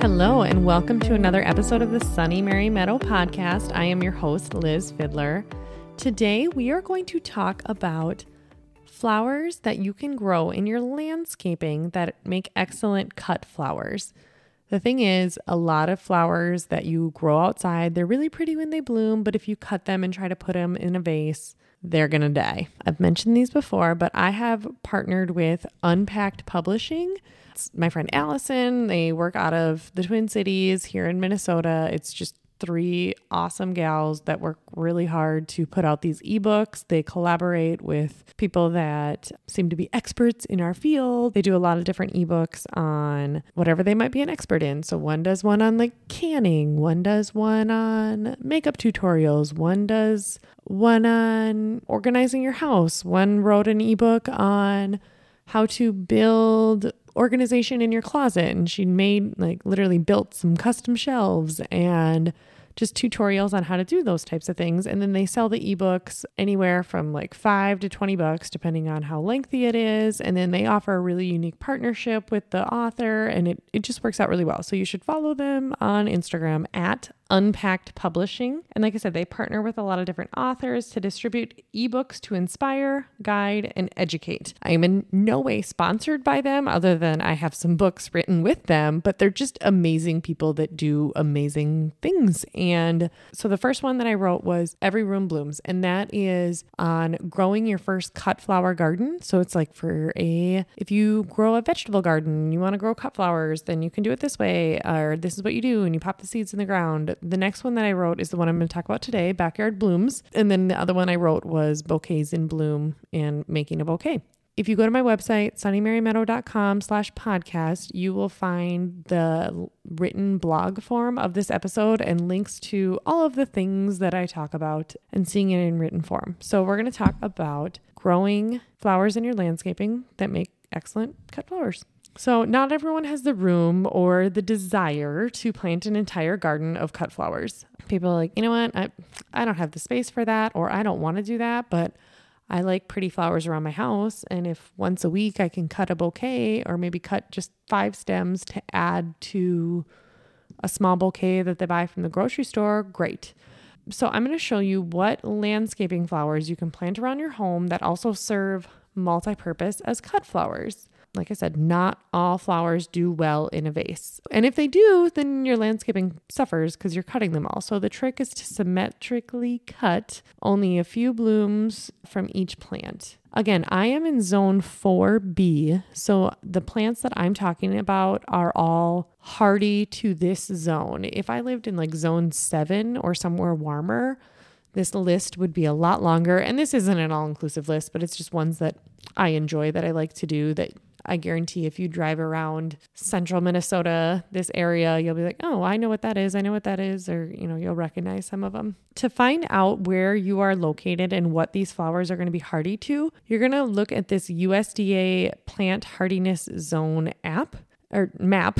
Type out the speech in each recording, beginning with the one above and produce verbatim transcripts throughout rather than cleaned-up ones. Hello, and welcome to another episode of the Sunny Mary Meadow podcast. I am your host, Liz Fidler. Today, we are going to talk about flowers that you can grow in your landscaping that make excellent cut flowers. The thing is, a lot of flowers that you grow outside, they're really pretty when they bloom, but if you cut them and try to put them in a vase, they're going to die. I've mentioned these before, but I have partnered with Unpacked Publishing. It's my friend Allison. They work out of the Twin Cities here in Minnesota. It's just three awesome gals that work really hard to put out these ebooks. They collaborate with people that seem to be experts in our field. They do a lot of different ebooks on whatever they might be an expert in. So one does one on like canning, one does one on makeup tutorials, one does one on organizing your house, one wrote an ebook on how to build organization in your closet, and she made like literally built some custom shelves and just tutorials on how to do those types of things. And then they sell the ebooks anywhere from like five to twenty bucks, depending on how lengthy it is. And then they offer a really unique partnership with the author, and it, it just works out really well. So you should follow them on Instagram at Unpacked Publishing. And like I said, they partner with a lot of different authors to distribute ebooks to inspire, guide, and educate. I am in no way sponsored by them other than I have some books written with them, but they're just amazing people that do amazing things. And so the first one that I wrote was Every Room Blooms, and that is on growing your first cut flower garden. So it's like for a, if you grow a vegetable garden, you want to grow cut flowers, then you can do it this way, or this is what you do, and you pop the seeds in the ground. The next one that I wrote is the one I'm going to talk about today, Backyard Blooms. And then the other one I wrote was Bouquets in Bloom and making a bouquet. If you go to my website, sunny mary meadow dot com slash podcast, you will find the written blog form of this episode and links to all of the things that I talk about and seeing it in written form. So we're going to talk about growing flowers in your landscaping that make excellent cut flowers. So not everyone has the room or the desire to plant an entire garden of cut flowers. People are like, you know what? I, I don't have the space for that, or I don't want to do that, but I like pretty flowers around my house. And if once a week I can cut a bouquet, or maybe cut just five stems to add to a small bouquet that they buy from the grocery store, great. So I'm going to show you what landscaping flowers you can plant around your home that also serve multi-purpose as cut flowers. Like I said, not all flowers do well in a vase. And if they do, then your landscaping suffers because you're cutting them all. So the trick is to symmetrically cut only a few blooms from each plant. Again, I am in zone four B. So the plants that I'm talking about are all hardy to this zone. If I lived in like zone seven or somewhere warmer, this list would be a lot longer. And this isn't an all-inclusive list, but it's just ones that I enjoy, that I like to do, that I guarantee if you drive around central Minnesota, this area, you'll be like, oh, I know what that is. I know what that is. Or, you know, you'll recognize some of them. To find out where you are located and what these flowers are going to be hardy to, you're going to look at this U S D A plant hardiness zone app or map,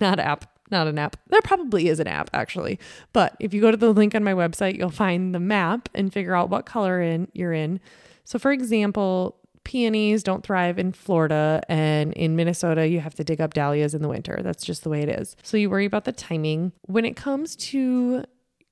not app. Not an app. There probably is an app actually, but if you go to the link on my website, you'll find the map and figure out what color in you're in. So for example, peonies don't thrive in Florida, and in Minnesota, you have to dig up dahlias in the winter. That's just the way it is. So you worry about the timing. When it comes to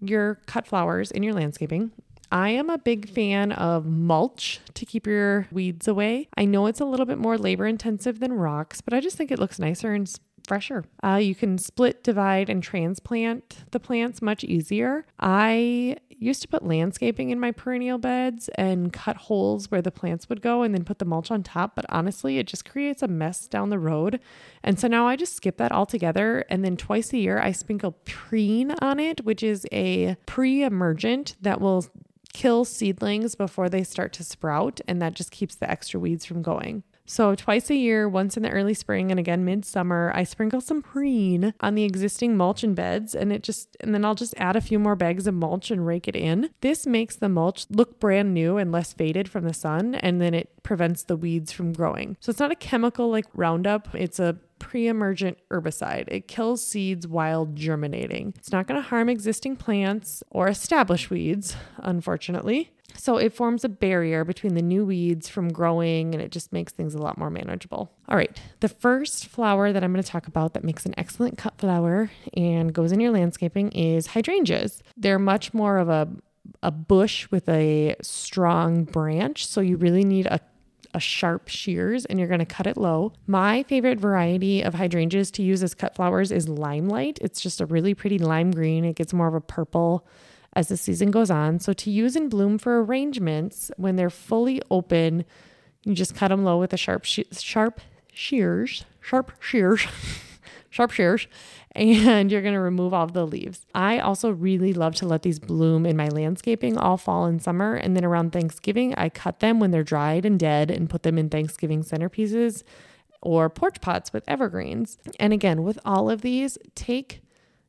your cut flowers in your landscaping, I am a big fan of mulch to keep your weeds away. I know it's a little bit more labor intensive than rocks, but I just think it looks nicer and fresher. Uh, you can split, divide, and transplant the plants much easier. I used to put landscaping in my perennial beds and cut holes where the plants would go and then put the mulch on top. But honestly, it just creates a mess down the road. And so now I just skip that altogether. And then twice a year, I sprinkle Preen on it, which is a pre-emergent that will kill seedlings before they start to sprout. And that just keeps the extra weeds from going. So twice a year, once in the early spring and again midsummer, I sprinkle some Preen on the existing mulch and beds, and it just and then I'll just add a few more bags of mulch and rake it in. This makes the mulch look brand new and less faded from the sun, and then it prevents the weeds from growing. So it's not a chemical like Roundup, it's a pre-emergent herbicide. It kills seeds while germinating. It's not going to harm existing plants or established weeds, unfortunately. So it forms a barrier between the new weeds from growing, and it just makes things a lot more manageable. All right, the first flower that I'm going to talk about that makes an excellent cut flower and goes in your landscaping is hydrangeas. They're much more of a a bush with a strong branch, so you really need a a sharp shears, and you're going to cut it low. My favorite variety of hydrangeas to use as cut flowers is Limelight. It's just a really pretty lime green. It gets more of a purple as the season goes on. So to use in bloom for arrangements, when they're fully open, you just cut them low with a sharp, she- sharp shears, sharp shears, sharp shears, and you're going to remove all of the leaves. I also really love to let these bloom in my landscaping all fall and summer. And then around Thanksgiving, I cut them when they're dried and dead and put them in Thanksgiving centerpieces or porch pots with evergreens. And again, with all of these, take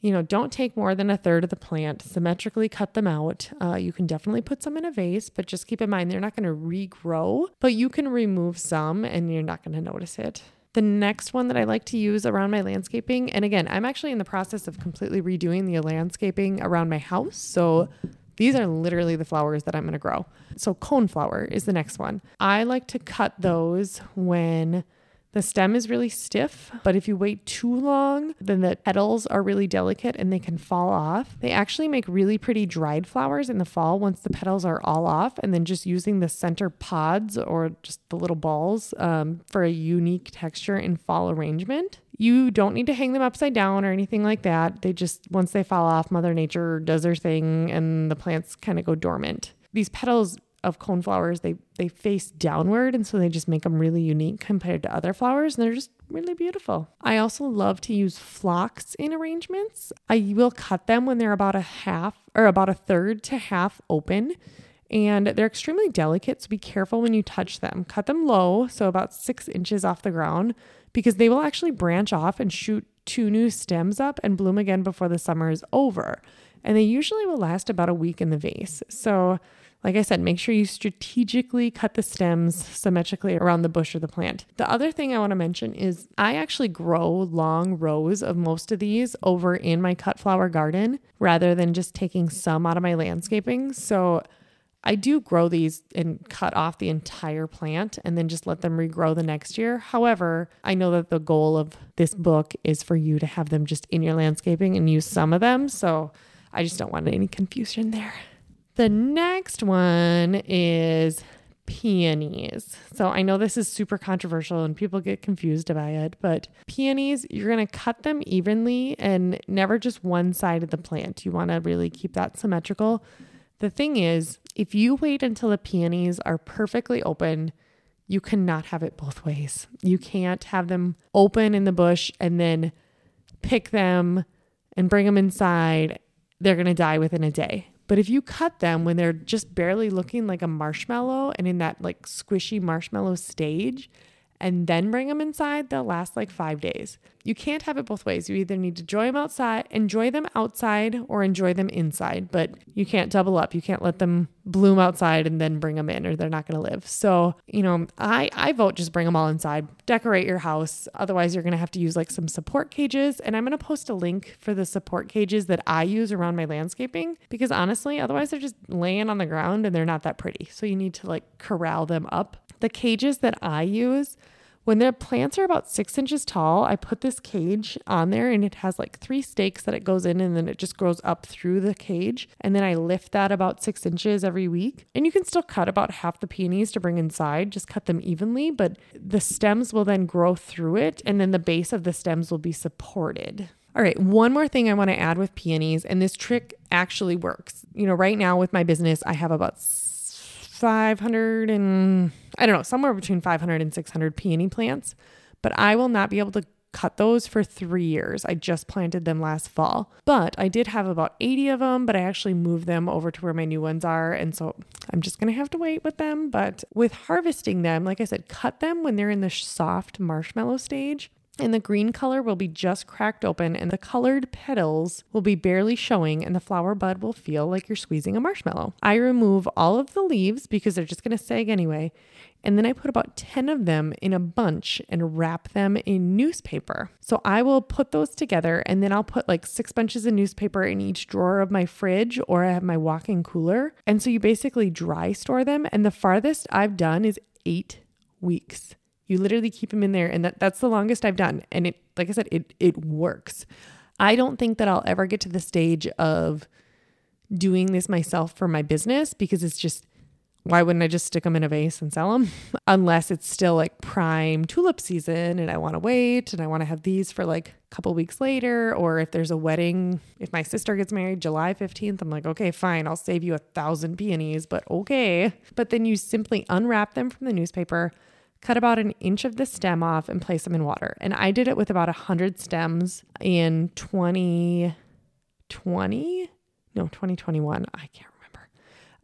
You know, don't take more than a third of the plant, symmetrically cut them out. Uh, you can definitely put some in a vase, but just keep in mind, they're not going to regrow, but you can remove some and you're not going to notice it. The next one that I like to use around my landscaping, and again, I'm actually in the process of completely redoing the landscaping around my house. So these are literally the flowers that I'm going to grow. So coneflower is the next one. I like to cut those when the stem is really stiff, but if you wait too long, then the petals are really delicate and they can fall off. They actually make really pretty dried flowers in the fall once the petals are all off, and then just using the center pods or just the little balls um, for a unique texture and fall arrangement. You don't need to hang them upside down or anything like that. They just, once they fall off, Mother Nature does her thing and the plants kind of go dormant. These petals of coneflowers, they they face downward, and so they just make them really unique compared to other flowers, and they're just really beautiful. I also love to use phlox in arrangements. I will cut them when they're about a half or about a third to half open, and they're extremely delicate, so be careful when you touch them. Cut them low, so about six inches off the ground, because they will actually branch off and shoot two new stems up and bloom again before the summer is over, and they usually will last about a week in the vase. So like I said, make sure you strategically cut the stems symmetrically around the bush or the plant. The other thing I want to mention is I actually grow long rows of most of these over in my cut flower garden rather than just taking some out of my landscaping. So I do grow these and cut off the entire plant and then just let them regrow the next year. However, I know that the goal of this book is for you to have them just in your landscaping and use some of them. So I just don't want any confusion there. The next one is peonies. So I know this is super controversial and people get confused by it, but peonies, you're going to cut them evenly and never just one side of the plant. You want to really keep that symmetrical. The thing is, if you wait until the peonies are perfectly open, you cannot have it both ways. You can't have them open in the bush and then pick them and bring them inside. They're going to die within a day. But if you cut them when they're just barely looking like a marshmallow and in that like squishy marshmallow stage, and then bring them inside, they'll last like five days. You can't have it both ways. You either need to enjoy them outside, enjoy them outside or enjoy them inside, but you can't double up. You can't let them bloom outside and then bring them in, or they're not going to live. So, you know, I, I vote just bring them all inside, decorate your house. Otherwise you're going to have to use like some support cages, and I'm going to post a link for the support cages that I use around my landscaping, because honestly, otherwise they're just laying on the ground and they're not that pretty. So you need to like corral them up. The cages that I use, when the plants are about six inches tall, I put this cage on there and it has like three stakes that it goes in, and then it just grows up through the cage. And then I lift that about six inches every week. And you can still cut about half the peonies to bring inside, just cut them evenly, but the stems will then grow through it, and then the base of the stems will be supported. All right, one more thing I want to add with peonies, and this trick actually works. You know, right now with my business, I have about five hundred and I don't know, somewhere between five hundred and six hundred peony plants, but I will not be able to cut those for three years. I just planted them last fall, but I did have about eighty of them, but I actually moved them over to where my new ones are. And so I'm just going to have to wait with them. But with harvesting them, like I said, cut them when they're in the soft marshmallow stage and the green color will be just cracked open and the colored petals will be barely showing and the flower bud will feel like you're squeezing a marshmallow. I remove all of the leaves because they're just going to sag anyway, and then I put about ten of them in a bunch and wrap them in newspaper. So I will put those together, and then I'll put like six bunches of newspaper in each drawer of my fridge, or I have my walk-in cooler. And so you basically dry store them, and the farthest I've done is eight weeks. You literally keep them in there, and that, that's the longest I've done. And it, like I said, it it works. I don't think that I'll ever get to the stage of doing this myself for my business, because it's just, why wouldn't I just stick them in a vase and sell them? Unless it's still like prime tulip season and I want to wait and I want to have these for like a couple weeks later. Or if there's a wedding, if my sister gets married July fifteenth, I'm like, okay, fine, I'll save you a thousand peonies, but okay. But then you simply unwrap them from the newspaper, cut about an inch of the stem off, and place them in water. And I did it with about a hundred stems in twenty twenty, no, twenty twenty-one. I can't remember.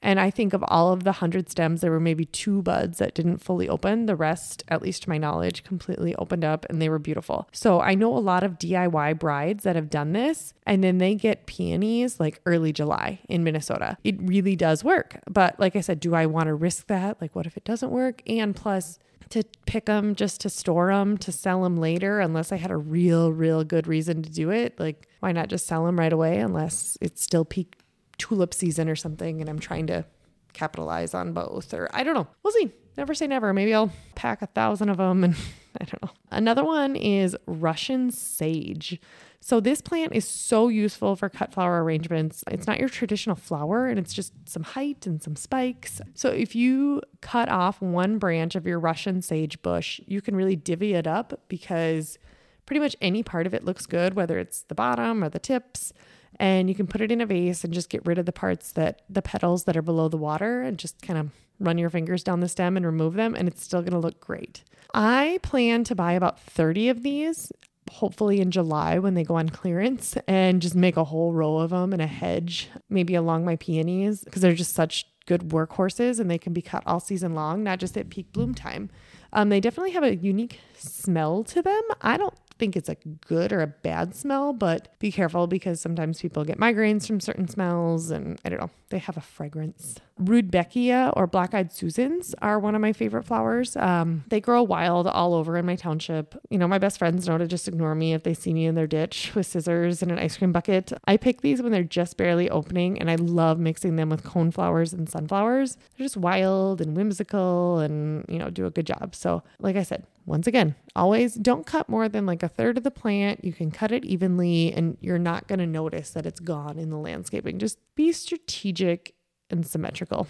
And I think of all of the hundred stems, there were maybe two buds that didn't fully open. The rest, at least to my knowledge, completely opened up, and they were beautiful. So I know a lot of D I Y brides that have done this, and then they get peonies like early July in Minnesota. It really does work. But like I said, do I want to risk that? Like, what if it doesn't work? And plus, to pick them just to store them, to sell them later, unless I had a real, real good reason to do it. Like, why not just sell them right away, unless it's still peak tulip season or something and I'm trying to capitalize on both? Or I don't know. We'll see. Never say never. Maybe I'll pack a thousand of them, and I don't know. Another one is Russian sage. So this plant is so useful for cut flower arrangements. It's not your traditional flower, and it's just some height and some spikes. So if you cut off one branch of your Russian sage bush, you can really divvy it up, because pretty much any part of it looks good, whether it's the bottom or the tips. And you can put it in a vase and just get rid of the parts that the petals that are below the water, and just kind of run your fingers down the stem and remove them, and it's still going to look great. I plan to buy about thirty of these, hopefully in July when they go on clearance, and just make a whole row of them in a hedge, maybe along my peonies, because they're just such good workhorses and they can be cut all season long, not just at peak bloom time. Um, they definitely have a unique smell to them. I don't think it's a good or a bad smell, but be careful, because sometimes people get migraines from certain smells, and I don't know, they have a fragrance. Rudbeckia or black-eyed Susans are one of my favorite flowers. Um, they grow wild all over in my township. You know, my best friends know to just ignore me if they see me in their ditch with scissors and an ice cream bucket. I pick these when they're just barely opening, and I love mixing them with coneflowers and sunflowers. They're just wild and whimsical, and, you know, do a good job. So like I said, once again, always don't cut more than like a third of the plant. You can cut it evenly, and you're not going to notice that it's gone in the landscaping. Just be strategic and symmetrical.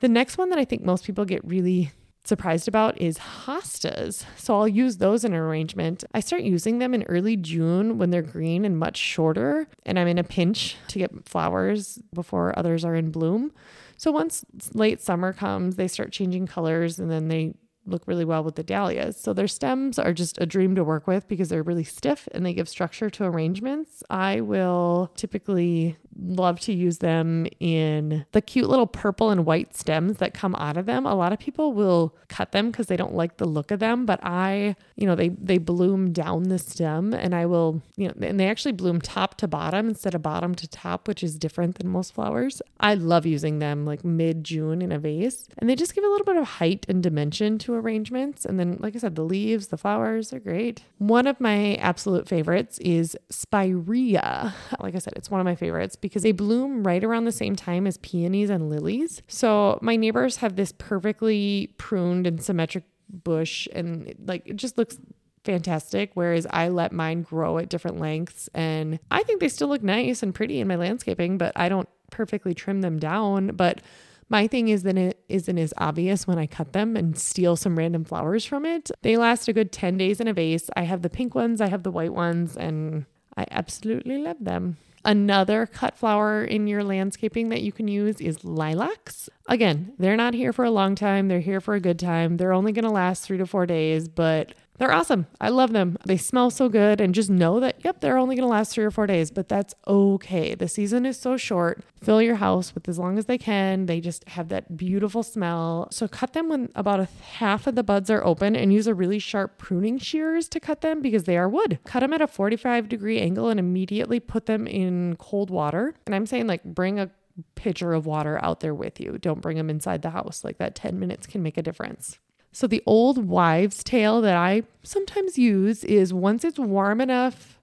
The next one that I think most people get really surprised about is hostas. So I'll use those in an arrangement. I start using them in early June when they're green and much shorter, and I'm in a pinch to get flowers before others are in bloom. So once late summer comes, they start changing colors, and then they look really well with the dahlias. So their stems are just a dream to work with, because they're really stiff and they give structure to arrangements. I will typically love to use them in the cute little purple and white stems that come out of them. A lot of people will cut them because they don't like the look of them, but I, you know, they, they bloom down the stem, and I will, you know, and they actually bloom top to bottom instead of bottom to top, which is different than most flowers. I love using them like mid-June in a vase, and they just give a little bit of height and dimension to arrangements. And then, like I said, the leaves, the flowers are great. One of my absolute favorites is Spirea. Like I said, it's one of my favorites because they bloom right around the same time as peonies and lilies. So my neighbors have this perfectly pruned and symmetric bush, and it, like, it just looks fantastic, whereas I let mine grow at different lengths, and I think they still look nice and pretty in my landscaping, but I don't perfectly trim them down. But my thing is that it isn't as obvious when I cut them and steal some random flowers from it. They last a good ten days in a vase. I have the pink ones, I have the white ones, and I absolutely love them. Another cut flower in your landscaping that you can use is lilacs. Again, they're not here for a long time. They're here for a good time. They're only going to last three to four days, but They're awesome. I love them. They smell so good, and just know that, yep, they're only going to last three or four days, but that's okay. The season is so short. Fill your house with as long as they can. They just have that beautiful smell. So cut them when about a half of the buds are open, and use a really sharp pruning shears to cut them because they are wood. Cut them at a forty-five degree angle and immediately put them in cold water. And I'm saying, like, bring a pitcher of water out there with you. Don't bring them inside the house. Like, that ten minutes can make a difference. So the old wives' tale that I sometimes use is, once it's warm enough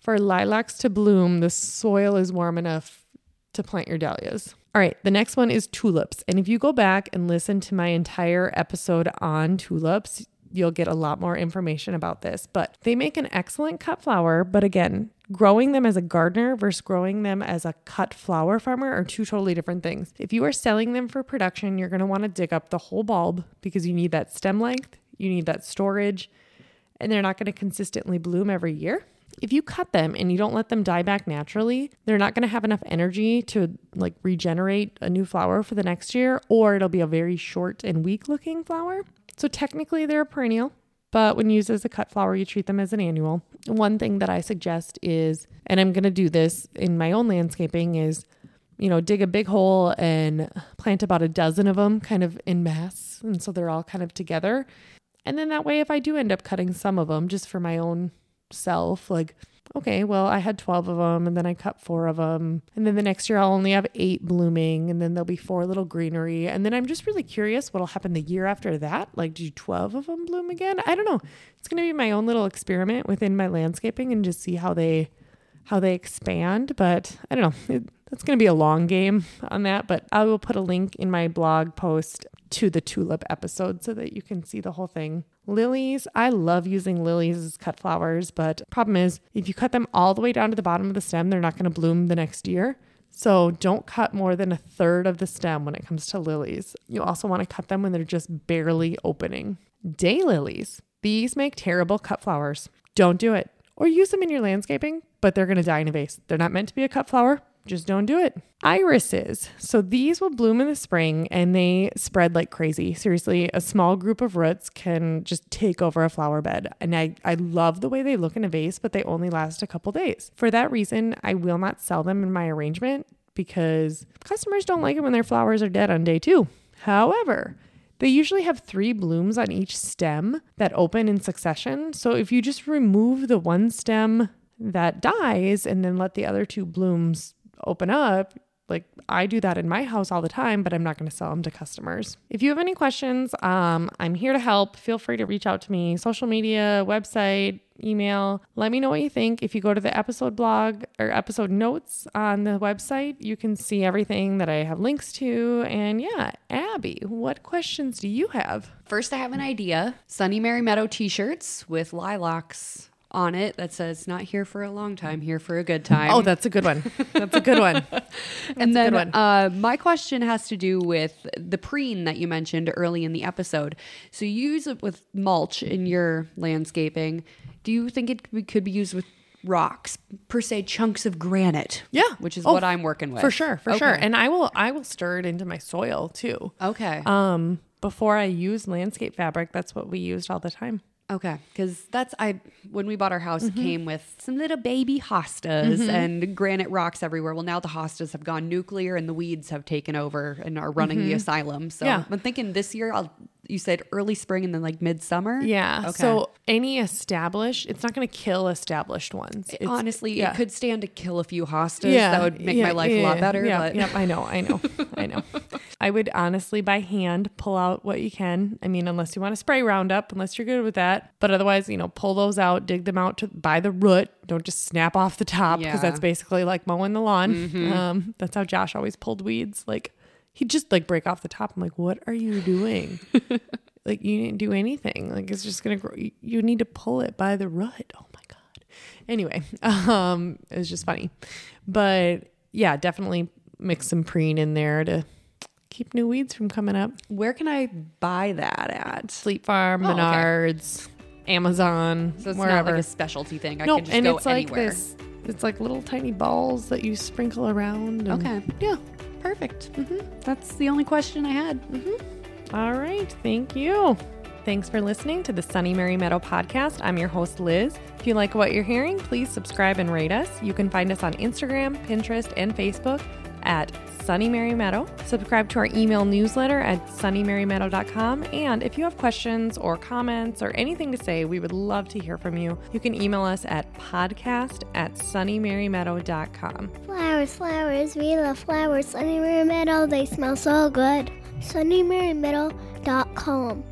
for lilacs to bloom, the soil is warm enough to plant your dahlias. All right, the next one is tulips. And if you go back and listen to my entire episode on tulips, you'll get a lot more information about this. But they make an excellent cut flower. But again, growing them as a gardener versus growing them as a cut flower farmer are two totally different things. If you are selling them for production, you're going to want to dig up the whole bulb because you need that stem length, you need that storage, and they're not going to consistently bloom every year. If you cut them and you don't let them die back naturally, they're not going to have enough energy to like regenerate a new flower for the next year, or it'll be a very short and weak looking flower. So technically they're a perennial, but when used as a cut flower, you treat them as an annual. One thing that I suggest is, and I'm going to do this in my own landscaping, is, you know, dig a big hole and plant about a dozen of them kind of en masse. And so they're all kind of together. And then that way, if I do end up cutting some of them just for my own self, like, okay, well, I had twelve of them and then I cut four of them. And then the next year I'll only have eight blooming, and then there'll be four little greenery. And then I'm just really curious what'll happen the year after that. Like, do twelve of them bloom again? I don't know. It's going to be my own little experiment within my landscaping and just see how they, how they expand. But I don't know. It, that's going to be a long game on that, but I will put a link in my blog post to the tulip episode so that you can see the whole thing. Lilies, I love using lilies as cut flowers, but problem is if you cut them all the way down to the bottom of the stem, they're not going to bloom the next year. So don't cut more than a third of the stem when it comes to lilies. You also want to cut them when they're just barely opening. Daylilies, these make terrible cut flowers. Don't do it. Or use them in your landscaping, but they're going to die in a vase. They're not meant to be a cut flower. Just don't do it. Irises. So these will bloom in the spring and they spread like crazy. Seriously, a small group of roots can just take over a flower bed. And I, I love the way they look in a vase, but they only last a couple days. For that reason, I will not sell them in my arrangement because customers don't like it when their flowers are dead on day two. However, they usually have three blooms on each stem that open in succession. So if you just remove the one stem that dies and then let the other two blooms open up, like I do that in my house all the time, but I'm not going to sell them to customers. If you have any questions, um, I'm here to help. Feel free to reach out to me, social media, website, email. Let me know what you think. If you go to the episode blog or episode notes on the website, you can see everything that I have links to. And yeah, Abby, what questions do you have? First, I have an idea. Sunny Mary Meadow t-shirts with lilacs on it that says not here for a long time, here for a good time. Oh, that's a good one. That's a good one. And then one. Uh, my question has to do with the preen that you mentioned early in the episode. So you use it with mulch in your landscaping. Do you think it could be used with rocks, per se, chunks of granite? Yeah. Which is oh, what I'm working with. For sure. For okay. sure. And I will, I will stir it into my soil too. Okay. Um, before I use landscape fabric, that's what we used all the time. Okay, because that's I when we bought our house, mm-hmm. it came with some little baby hostas mm-hmm. and granite rocks everywhere. Well, now the hostas have gone nuclear and the weeds have taken over and are running mm-hmm. the asylum. So yeah. I'm thinking this year, I'll, you said early spring and then like midsummer? Yeah, okay. So any established, it's not going to kill established ones. It's, Honestly, yeah. it could stand to kill a few hostas. Yeah. That would make yeah, my life yeah, a lot yeah, better. Yeah, but. yeah, I know, I know, I know. I would honestly, by hand, pull out what you can. I mean, unless you want to spray Roundup, unless you're good with that. But otherwise, you know, pull those out, dig them out to, by the root. Don't just snap off the top because yeah. that's basically like mowing the lawn. Mm-hmm. Um, that's how Josh always pulled weeds. Like he'd just like break off the top. I'm like, what are you doing? Like you didn't do anything. Like it's just going to grow. You need to pull it by the root. Oh my God. Anyway, um, it was just funny. But yeah, definitely mix some preen in there to keep new weeds from coming up. Where can I buy that at? Sleep Farm, oh, Menards, okay. Amazon, so it's wherever. Not like a specialty thing. I nope, can just and go it's anywhere. Like this, it's like little tiny balls that you sprinkle around. And okay. Yeah. Perfect. Mm-hmm. That's the only question I had. Mm-hmm. All right. Thank you. Thanks for listening to the Sunny Mary Meadow podcast. I'm your host, Liz. If you like what you're hearing, please subscribe and rate us. You can find us on Instagram, Pinterest, and Facebook at Sunny Mary Meadow. Subscribe to our email newsletter at Sunny Mary Meadow dot com. And if you have questions or comments or anything to say, we would love to hear from you. You can email us at podcast at Sunny Mary Meadow dot com. Flowers, flowers, we love flowers. Sunny Mary Meadow, they smell so good. Sunny Mary Meadow dot com.